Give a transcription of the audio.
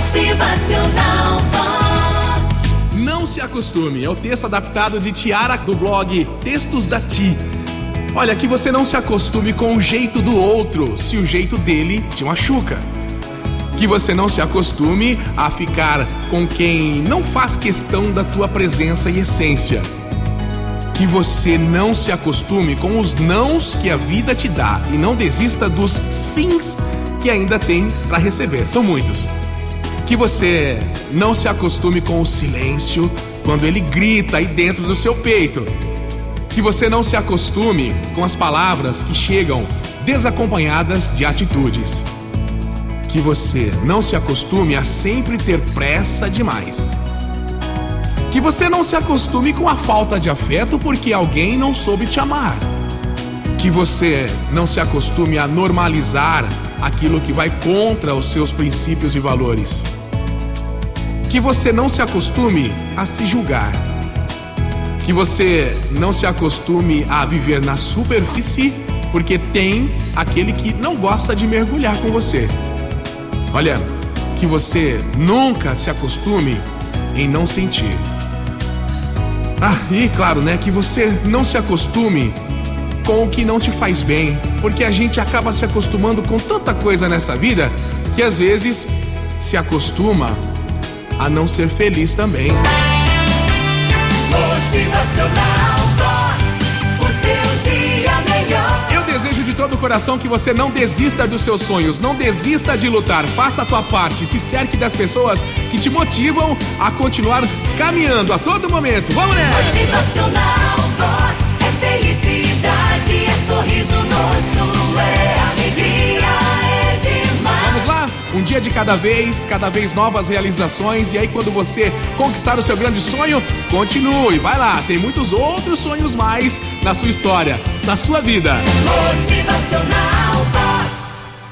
Motivacional Vox. Não se acostume, é o texto adaptado de Tiara do blog Textos da Ti. Olha, que você não se acostume com o jeito do outro, se o jeito dele te machuca. Que você não se acostume a ficar com quem não faz questão da tua presença e essência. Que você não se acostume com os nãos que a vida te dá e não desista dos sims que ainda tem para receber, são muitos. Que você não se acostume com o silêncio quando ele grita aí dentro do seu peito. Que você não se acostume com as palavras que chegam desacompanhadas de atitudes. Que você não se acostume a sempre ter pressa demais. Que você não se acostume com a falta de afeto porque alguém não soube te amar. Que você não se acostume a normalizar aquilo que vai contra os seus princípios e valores. Que você não se acostume a se julgar. Que você não se acostume a viver na superfície porque tem aquele que não gosta de mergulhar com você. Olha, que você nunca se acostume em não sentir. E claro, né, que você não se acostume com o que não te faz bem, porque a gente acaba se acostumando com tanta coisa nessa vida que às vezes se acostuma a não ser feliz também. Motivacional Vox, o seu dia melhor. Eu desejo de todo o coração que você não desista dos seus sonhos, não desista de lutar, faça a tua parte, se cerque das pessoas que te motivam a continuar caminhando a todo momento. Vamos nessa! Motivacional Vox, é felicidade, é sorriso nosso, é alegria, é demais. Vamos lá? Um dia de cada vez novas realizações, e aí quando você conquistar o seu grande sonho, continue, vai lá, tem muitos outros sonhos mais na sua história, na sua vida. Motivacional.